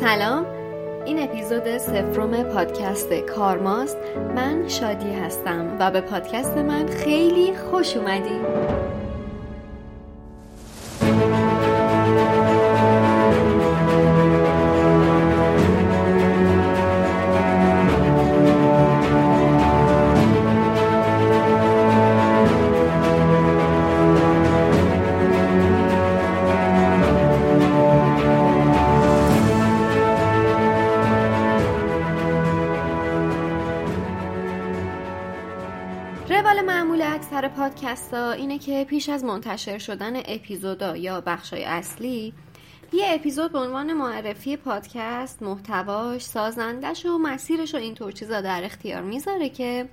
سلام، این اپیزود 0 پادکست کارماست. من شادی هستم و به پادکست من خیلی خوش اومدید. روال معمول اکثر پادکست‌ها اینه که پیش از منتشر شدن اپیزودا یا بخشای اصلی، یه اپیزود به عنوان معرفی پادکست، محتواش، سازندش و مسیرش و اینطور چیزا در اختیار میذاره که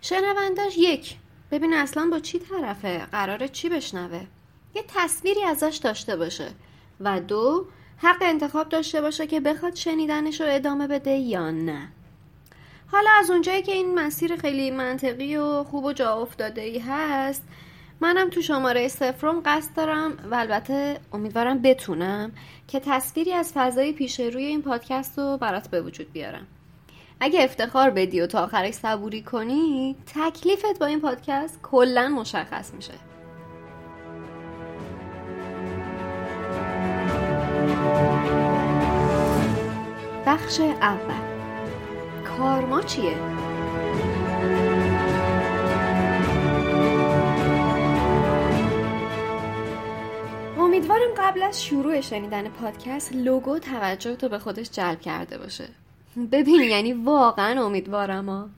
شنونداش یک ببینه اصلا با چی طرفه، قراره چی بشنوه، یه تصویری ازش داشته باشه و دو، حق انتخاب داشته باشه که بخواد شنیدنش رو ادامه بده یا نه. حالا از اونجایی که این مسیر خیلی منطقی و خوب و جا افتاده‌ای هست، منم تو شماره 0 قصد دارم و البته امیدوارم بتونم که تصویری از فضای پیش روی این پادکست رو برات به وجود بیارم. اگه افتخار بدی و تا آخرش صبوری کنی، تکلیفت با این پادکست کلاً مشخص میشه. بخش اول، کارما چیه؟ امیدوارم قبل از شروع شنیدن پادکست لوگو توجهتو به خودش جلب کرده باشه. ببین، یعنی واقعا امیدوارم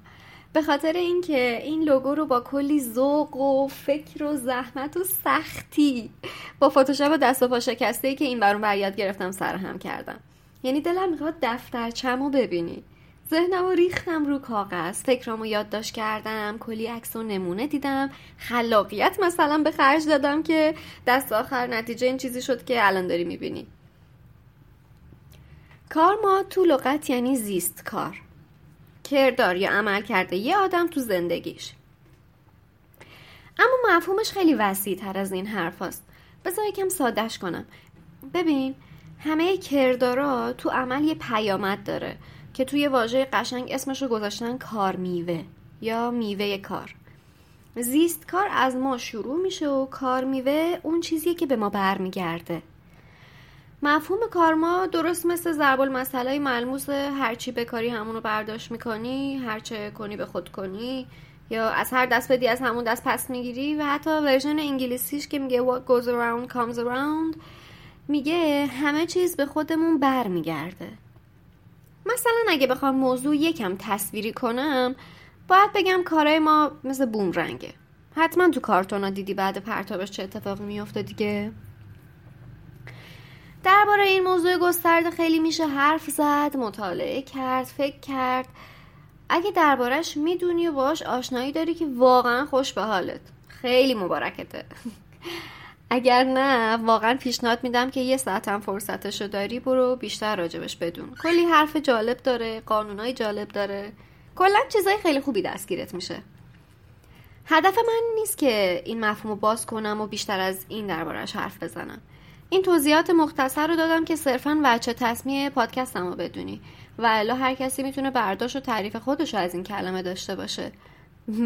به خاطر اینکه این لوگو رو با کلی ذوق و فکر و زحمت و سختی با فتوشاپ و دست و پا شکسته‌ای که این برون بر یاد گرفتم سرهم کردم. یعنی دلم میخواد دفترچمو ببینی. ذهنمو ریختم رو کاغذ، فکرامو یادداشت کردم، کلی عکس و نمونه دیدم، خلاقیت مثلا به خرج دادم که دست آخر نتیجه این چیزی شد که الان داری میبینی. کارما تو لغت یعنی زیست کار، کردار یا عمل کرده یه آدم تو زندگیش. اما مفهومش خیلی وسیع تر از این حرف هست. بذار یکم سادهش کنم. ببین، همه کردارا تو عمل یه پیامد داره که توی واژه قشنگ اسمشو گذاشتن کار میوه یا میوه کار. زیست کار از ما شروع میشه و کار میوه اون چیزیه که به ما برمیگرده. مفهوم کارما درست مثل ضرب المثلای ملموس هرچی بکاری همونو برداشت میکنی، هرچه کنی به خود کنی، یا از هر دست بدی از همون دست پس میگیری و حتی ورژن انگلیسیش که میگه what goes around comes around میگه همه چیز به خودمون برمیگرده. مثلا اگه بخوام موضوع یکم تصویری کنم، باید بگم کارای ما مثل بومرنگه. حتما تو کارتونا دیدی بعد پرتابش چه اتفاقی میفته دیگه. درباره این موضوع گسترده خیلی میشه حرف زد، مطالعه کرد، فکر کرد. اگه درباره‌اش میدونی و باهاش آشنایی داری که واقعا خوش به حالت، خیلی مبارکته. اگر نه، واقعا پیشنهاد میدم که یه ساعت هم فرصتشو داری برو بیشتر راجبش بدون. کلی حرف جالب داره، قانونای جالب داره، کلا چیزای خیلی خوبی دستگیرت میشه. هدف من نیست که این مفهومو باز کنم و بیشتر از این درباره‌اش حرف بزنم. این توضیحات مختصر رو دادم که صرفاً وجه تسمیه پادکستمو بدونی و الا هر کسی میتونه برداشت و تعریف خودش از این کلمه داشته باشه.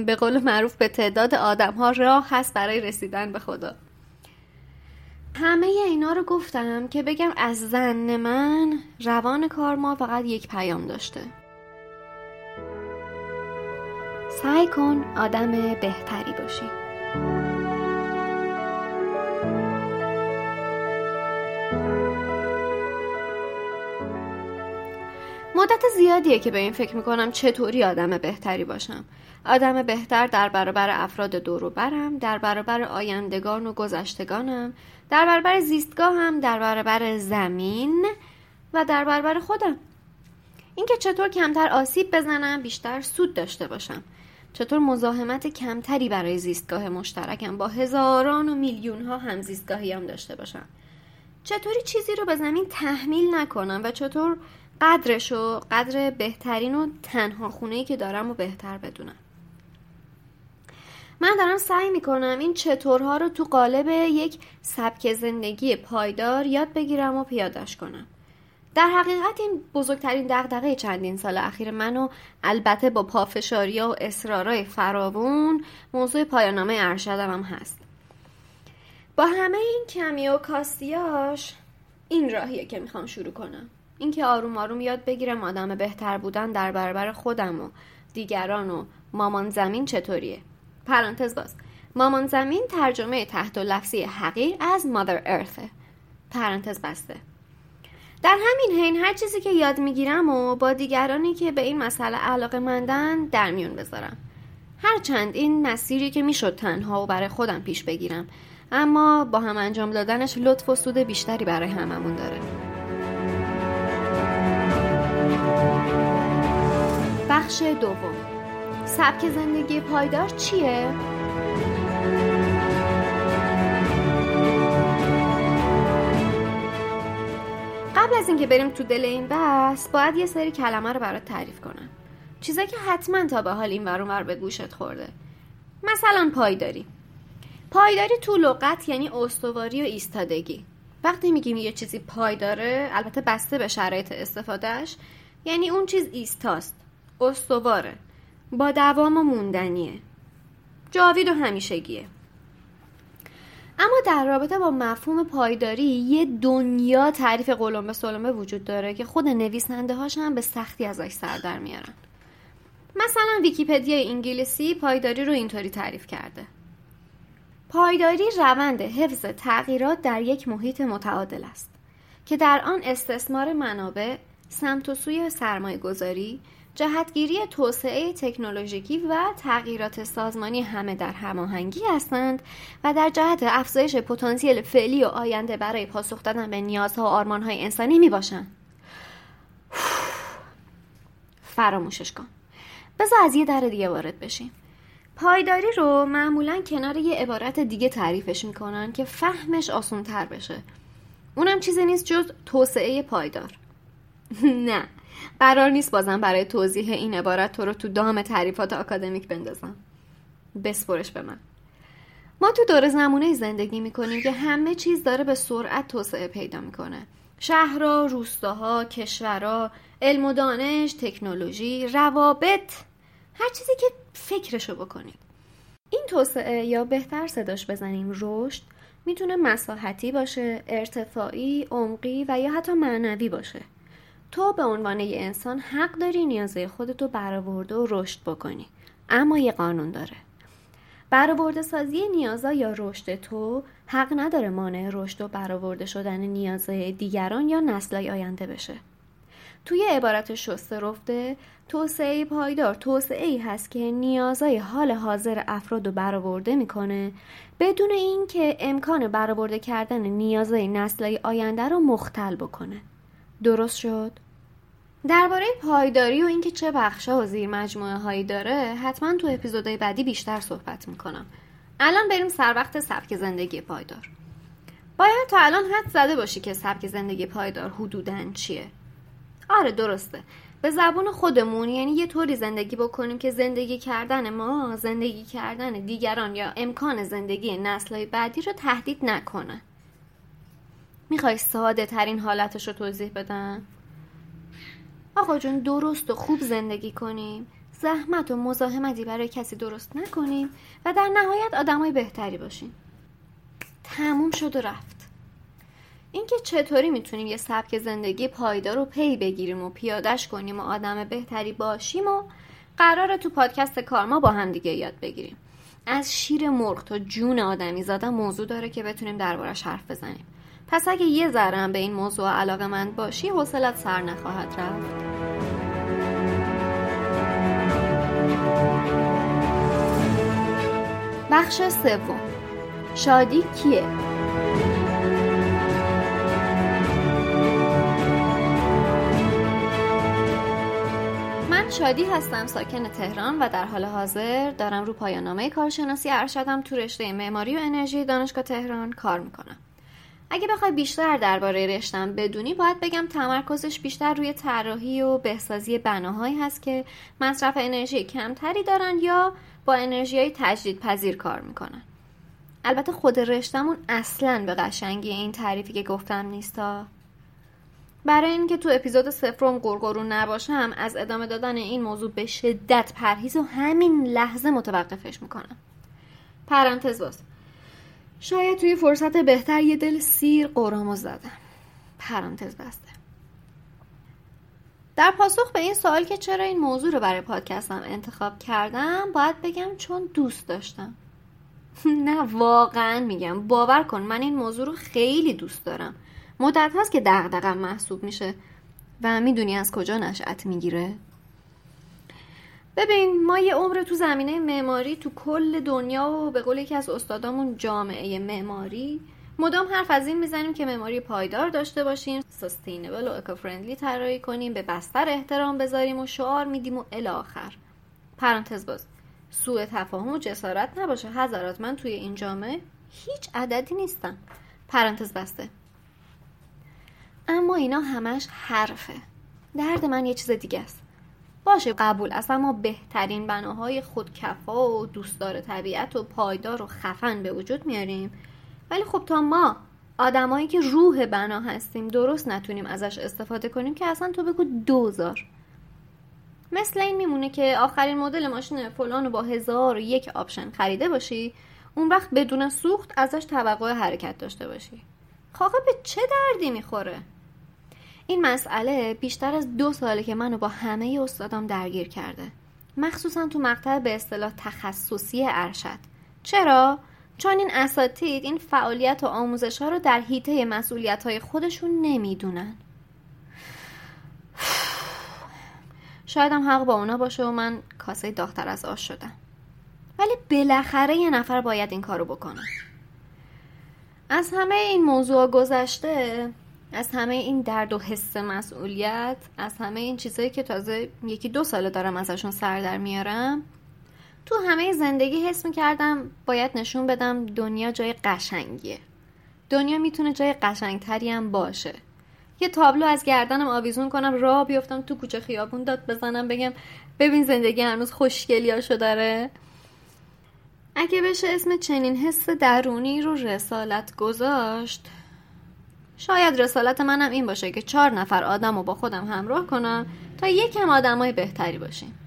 به قول معروف به تعداد آدم‌ها راه هست برای رسیدن به خدا. همه اینا رو گفتم که بگم از ظن من روان کارما فقط یک پیام داشته: سعی کن آدم بهتری باشی. مدت زیادیه که به این فکر میکنم چطوری آدم بهتری باشم. آدم بهتر در برابر افراد دور و برم، در برابر آیندگان و گذشتگانم، در برابر زیستگاهم، در برابر زمین و در برابر خودم. اینکه چطور کمتر آسیب بزنم، بیشتر سود داشته باشم، چطور مزاحمت کمتری برای زیستگاه مشترکم با هزاران و میلیون ها همزیستگاهیام داشته باشم، چطوری چیزی رو به زمین تحمیل نکنم و چطور قدرش و قدر بهترین و تنها خونه‌ای که دارم رو بهتر بدونم. من دارم سعی میکنم این چطورها رو تو قالب یک سبک زندگی پایدار یاد بگیرم و پیاده‌اش کنم. در حقیقت این بزرگترین دغدغه چندین سال اخیر من و البته با پافشاری‌ها و اصرارای فراوون موضوع پایان‌نامه ارشدم هم هست. با همه این کمی و کاستیاش این راهیه که میخوام شروع کنم. اینکه آروم آروم یاد بگیرم آدم بهتر بودن در برابر خودم و دیگران و مامان زمین چطوریه. پرانتز باز، مامان زمین ترجمه تحت لفظی حقیر از مادر ارثه. پرانتز بسته. در همین حین هر چیزی که یاد میگیرم و با دیگرانی که به این مسئله علاقه‌مندن در میون بذارم. هرچند این مسیری که میشد تنها و برای خودم پیش بگیرم، اما با هم انجام دادنش لطف و سود بیشتری برای هممون داره. بخش دوم، سبک زندگی پایدار چیه؟ قبل از اینکه بریم تو دل این بحث، باید یه سری کلمه رو برات تعریف کنم. چیزایی که حتما تا به حال این ور اون ور به گوشت خورده. مثلا پایداری. پایداری تو لغت یعنی استواری و ایستادگی. وقتی میگیم یه چیزی پایداره، البته بسته به شرایط استفادهش، یعنی اون چیز ایستاست، استواره، با دوام و موندنیه، جاوید و همیشگیه. اما در رابطه با مفهوم پایداری یه دنیا تعریف قلمبه سلمبه وجود داره که خود نویسنده هاش هم به سختی ازش سر در میارن. مثلا ویکی‌پدیا انگلیسی پایداری رو اینطوری تعریف کرده: پایداری روند حفظ تغییرات در یک محیط متعادل است که در آن استثمار منابع، سمت و سوی سرمایه‌گذاری، جهتگیری توسعه تکنولوژیکی و تغییرات سازمانی همه در هماهنگی هستند و در جهت افزایش پتانسیل فعلی و آینده برای پاسخ دادن به نیازها و آرمان‌های انسانی می‌باشند. فراموشش کن. بذار از یه در دیگه وارد بشیم. پایداری رو معمولاً کنار یه عبارت دیگه تعریفش میکنن که فهمش آسان‌تر بشه. اونم چیزی نیست جز توسعه پایدار. نه، قرار نیست بازم برای توضیح این عبارت تو رو تو دام تعریفات آکادمیک بندازم. بسپرش به من. ما تو دوره زمونه زندگی میکنیم که همه چیز داره به سرعت توسعه پیدا میکنه. شهرها، روستاها، کشورها، علم و دانش، تکنولوژی، روابط، هر چیزی که فکرشو بکنید. این توسعه، یا بهتر صداش بزنیم رشد، میتونه مساحتی باشه، ارتفاعی، عمقی و یا حتی معنوی باشه. تو به عنوان یه انسان حق داری نیازه خودتو برآورده و رشد بکنی. اما یه قانون داره. برآورده سازی نیازا یا رشد تو حق نداره مانع رشد و برآورده شدن نیازهای دیگران یا نسل‌های آینده بشه. توی عبارت شسته رفته، توسعه پایدار توسعه‌ای هست که نیازهای حال حاضر افراد رو برآورده میکنه بدون این که امکان برآورده کردن نیازهای نسل‌های آینده رو مختل بکنه. درست شد؟ درباره پایداری و اینکه چه بخشا و زیر مجموعه هایی داره حتما تو اپیزودهای بعدی بیشتر صحبت میکنم. الان بریم سر وقت سبک زندگی پایدار. باید تا الان حد زده باشی که سبک زندگی پایدار حدوداً چیه. آره درسته، به زبون خودمون یعنی یه طوری زندگی بکنیم که زندگی کردن ما زندگی کردن دیگران یا امکان زندگی نسل‌های بعدی رو تهدید نکنه. میخوای ساده ترین حالتش رو توضیح بدم؟ آقا جون، درست و خوب زندگی کنیم، زحمت و مزاحمتی برای کسی درست نکنیم و در نهایت آدمای بهتری باشیم. تموم شد و رفت. اینکه چطوری میتونیم یه سبک زندگی پایدار رو پی بگیریم و پیادهش کنیم و آدم بهتری باشیم و قراره تو پادکست کارما با هم دیگه یاد بگیریم. از شیر مرغ تا جون آدمی زاده موضوع داره که بتونیم دربارش حرف بزنیم. پس اگه یه ذره هم به این موضوع علاقه‌مند باشی، حوصلت سر نخواهد رفت. بخش سوم، شادی کیه؟ من شادی هستم، ساکن تهران و در حال حاضر دارم رو پایان‌نامه کارشناسی ارشدم تو رشته معماری و انرژی دانشگاه تهران کار میکنم. اگه بخوای بیشتر درباره رشتم بدونی، باید بگم تمرکزش بیشتر روی طراحی و بهسازی بناهایی هست که مصرف انرژی کمتری دارن یا با انرژی‌های تجدیدپذیر کار میکنن. البته خود رشتمون اصلاً به قشنگی این تعریفی که گفتم نیستا. برای اینکه تو اپیزود 0 گورگورو نباشم از ادامه دادن این موضوع به شدت پرهیز و همین لحظه متوقفش میکنم. پرانتز باز. شاید توی فرصت بهتر یه دل سیر قرامو زدم. پرانتز بسته. در پاسخ به این سوال که چرا این موضوع رو برای پادکستم انتخاب کردم، باید بگم چون دوست داشتم. نه واقعا میگم، باور کن من این موضوع رو خیلی دوست دارم. مدت هست که دغدغه‌ام محسوب میشه و میدونی از کجا نشأت میگیره؟ ببین ما یه عمر تو زمینه معماری تو کل دنیا و به قول یکی از استادامون جامعه معماری مدام حرف از این میزنیم که معماری پایدار داشته باشیم، سستینبل و اکو فرندلی طراحی کنیم، به بستر احترام بذاریم و شعار میدیم و الی آخر. پرانتز باز. سوء تفاهم و جسارت نباشه حضرات، من توی این جامعه هیچ عددی نیستم. پرانتز بسته. اما اینا همش حرفه. درد من یه چیز دیگه است. باشه قبول، اصلا ما بهترین بناهای خودکفا و دوستدار طبیعت و پایدار و خفن به وجود میاریم، ولی خب تا ما آدمایی که روح بنا هستیم درست نتونیم ازش استفاده کنیم که اصلا تو بگو 2000. مثل این میمونه که آخرین مدل ماشین فلان رو با 1001 آپشن خریده باشی، اون وقت بدون سوخت ازش توقع حرکت داشته باشی. خاخه به چه دردی میخوره؟ این مسئله بیشتر از 2 ساله که منو با همه استادام درگیر کرده، مخصوصا تو مقطع به اصطلاح تخصصی ارشد. چرا؟ چون این اساتید این فعالیت و آموزش‌ها رو در حیطه مسئولیت‌های خودشون نمیدونن. شاید هم حق با اونا باشه و من کاسه داغ‌تر از آش شدم، ولی بالاخره یه نفر باید این کارو بکنه. از همه این موضوع گذشته، از همه این درد و حس مسئولیت، از همه این چیزایی که تازه 1-2 ساله دارم ازشون سر در میارم، تو همه زندگی حس میکردم باید نشون بدم دنیا جای قشنگیه. دنیا میتونه جای قشنگتری هم باشه. یه تابلو از گردنم آویزون کنم، راه بیافتم تو کوچه خیابون، داد بزنم بگم ببین زندگی هنوز خوشگلیاشو داره. اگه بشه اسم چنین حس درونی رو رسالت گذاشت، شاید رسالت منم این باشه که 4 نفر آدم رو با خودم همراه کنم تا یکم آدمای بهتری باشیم،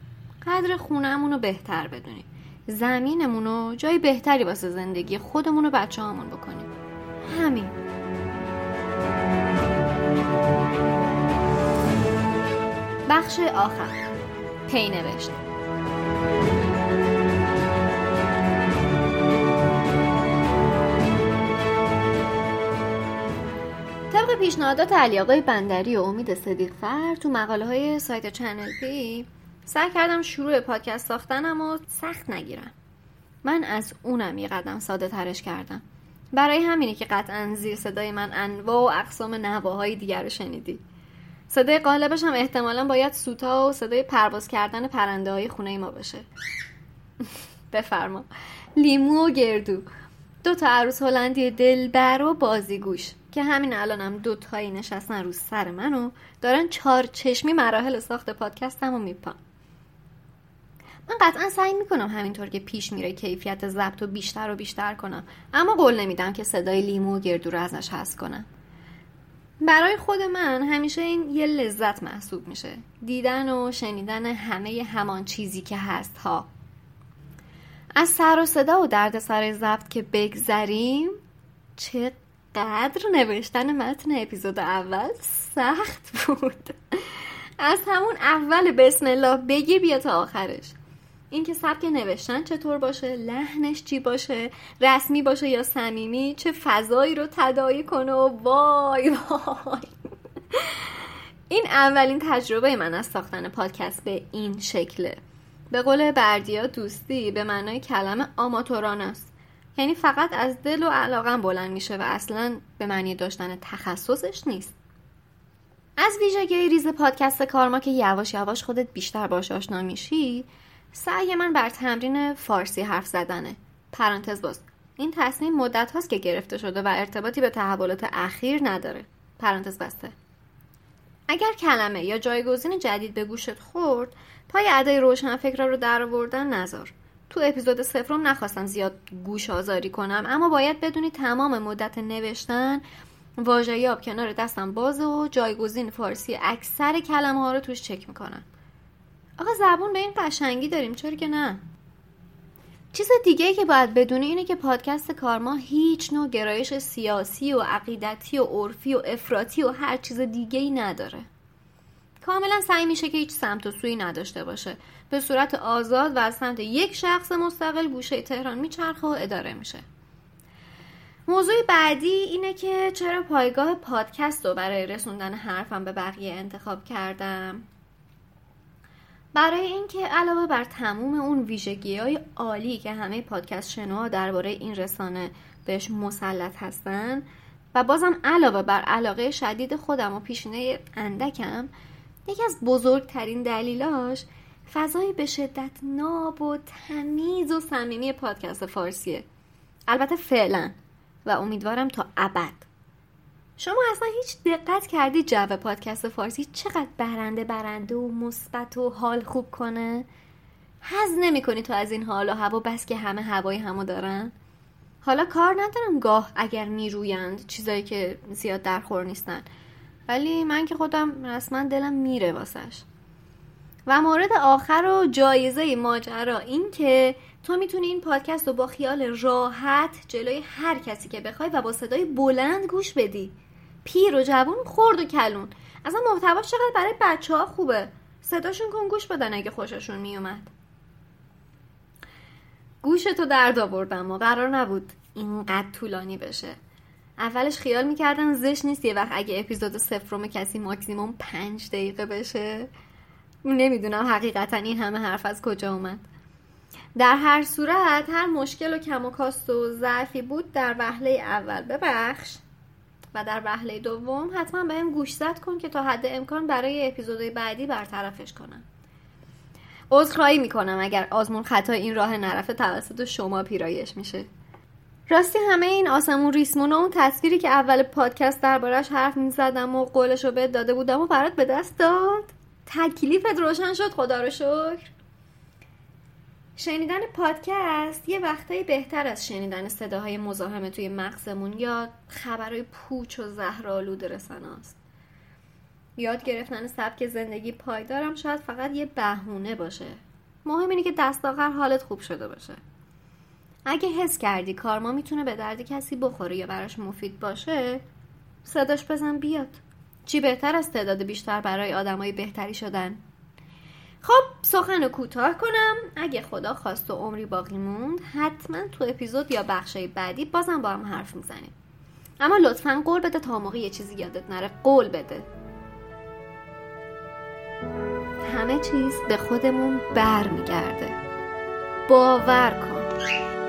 قدر خونمون رو بهتر بدونیم، زمینمون رو جای بهتری واسه زندگی خودمون و بچه‌هامون بکنیم. همین. بخش آخر. پینوشت. طبق پیشنهادات علی‌آقای بندری و امید صدیق‌فر تو مقاله‌های سایت چنل پی، سعی کردم شروع پادکست ساختنم و سخت نگیرم. من از اونم یه قدم ساده ترش کردم. برای همینه که قطعاً زیر صدای من انواع و اقسام نواهای دیگر رو شنیدی. صدای قالبش هم احتمالاً باید سوتا و صدای پرواز کردن پرنده های خونه ما باشه. بفرما. لیمو و گردو، 2 تا عروس هلندی دلبر و بازیگوش که همین الانم 2 تایی نشستن رو سر منو دارن 4 چشمی مراحل ساخت پادکستمو میپن. من قطعا سعی میکنم همینطور که پیش میره کیفیت ضبط رو بیشتر و بیشتر کنم، اما قول نمیدم که صدای لیمو و گردو رو ازش حذف کنم. برای خود من همیشه این یه لذت محسوب میشه، دیدن و شنیدن همه همان چیزی که هست ها. از سر و صدا و درد سر ضبط که بگذریم، چقدر نوشتن متن اپیزود اول سخت بود. از همون اول بسم الله بگیر بیا تا آخرش، اینکه سبک نوشتن چطور باشه، لحنش چی باشه، رسمی باشه یا صمیمی، چه فضایی رو تداعی کنه و وای وای. این اولین تجربه من از ساختن پادکست به این شکله. به قول بردیا دوستی به معنای کلمه آماتورانه است، یعنی فقط از دل و علاقم بلند میشه و اصلا به معنی داشتن تخصصش نیست. از ویژگی ریز پادکست کارما که یواش یواش خودت بیشتر باهاش آشنا میشی، سعی من بر تمرین فارسی حرف زدنه. پرانتز باز. این تصمیم مدت هاست که گرفته شده و ارتباطی به تحولات اخیر نداره. پرانتز بسته. اگر کلمه یا جایگزین جدید به گوشت خورد، پای ادای روشنفکرا رو درآوردن نذار. تو اپیزود 0 نخواستم زیاد گوش آزاری کنم، اما باید بدونی تمام مدت نوشتن واژه‌یاب کنار دستم بازه و جایگزین فارسی اکثر کلمه ها رو توش چک میکنن. آقا زبون به این قشنگی داریم، چرا که نه؟ چیز دیگه که باید بدونی اینه که پادکست کارما هیچ نوع گرایش سیاسی و عقیدتی و عرفی و افراطی و هر چیز دیگه‌ای نداره. کاملا سعی میشه که هیچ سمت و سویی نداشته باشه. به صورت آزاد و از سمت یک شخص مستقل گوشه تهران میچرخه و اداره میشه. موضوع بعدی اینه که چرا پایگاه پادکست رو برای رسوندن حرفم به بقیه انتخاب کردم؟ برای اینکه علاوه بر تموم اون ویژگی‌های عالی که همه پادکست شنوا درباره این رسانه بهش مسلط هستن و بازم علاوه بر علاقه شدید خودم و پیشینه اندکم، یکی از بزرگترین دلیلاش فضای به شدت ناب و تمیز و صمیمی پادکست فارسیه. البته فعلا و امیدوارم تا ابد. شما اصلا هیچ دقت کردی جو پادکست فارسی چقدر برنده و مثبت و حال خوب کنه؟ حظ نمی‌کنی تو از این حال و هوا، بس که همه هوای همو دارن. حالا کار ندارم گاه اگر میرویند چیزایی که زیاد در خور نیستن، ولی من که خودم رسما دلم میره واسش. و مورد آخر و جایزه ماجرا این که تو میتونی این پادکست رو با خیال راحت جلوی هر کسی که بخوای و با صدای بلند گوش بدی. پیر و جوان، خرد و کلون، اصلا محتواش چقدر برای بچه‌ها خوبه. صداشون کن گوش بدن اگه خوششون میومد. گوشتو درد آوردم و قرار نبود اینقدر طولانی بشه. اولش خیال میکردم زشت نیست یه وقت اگه اپیزود 0 کسی ماکسیموم 5 دقیقه بشه. نمیدونم حقیقتا این همه حرف از کجا اومد. در هر صورت هر مشکل و کم و کاست و ضعفی بود در وهله اول ببخش و در وهله دوم حتما بهم گوشزد کن که تا حد امکان برای اپیزودهای بعدی برطرفش کنم. عذرخواهی میکنم اگر آزمون خطای این راه نرفته توسط شما پیرایش میشه. راستی همه این آسمون ریسمون و اون تصویری که اول پادکست دربارش حرف میزدم و قولشو بهت داده بودم و برات به دست داد. تکلیفت روشن شد، خدا رو شکر. شنیدن پادکست یه وقتایی بهتر از شنیدن صداهای مزاحم توی مغزمون یا خبرهای پوچ و زهرآلود رسانه‌هاست. یاد گرفتن سبک زندگی پایدارم شاید فقط یه بهونه باشه. مهم اینه که دست آخر حالت خوب شده باشه. اگه حس کردی کارما میتونه به درد کسی بخوره یا براش مفید باشه، صداش بزن بیاد. چی بهتر از تعداد بیشتر برای آدمای بهتری شدن؟ خب سخنو کوتاه کنم. اگه خدا خواست و عمری باقی موند حتما تو اپیزود یا بخشای بعدی بازم با هم حرف میزنیم. اما لطفاً قول بده تا موقع یه چیزی یادت نره. قول بده. همه چیز به خودمون برمیگرده. باور کن.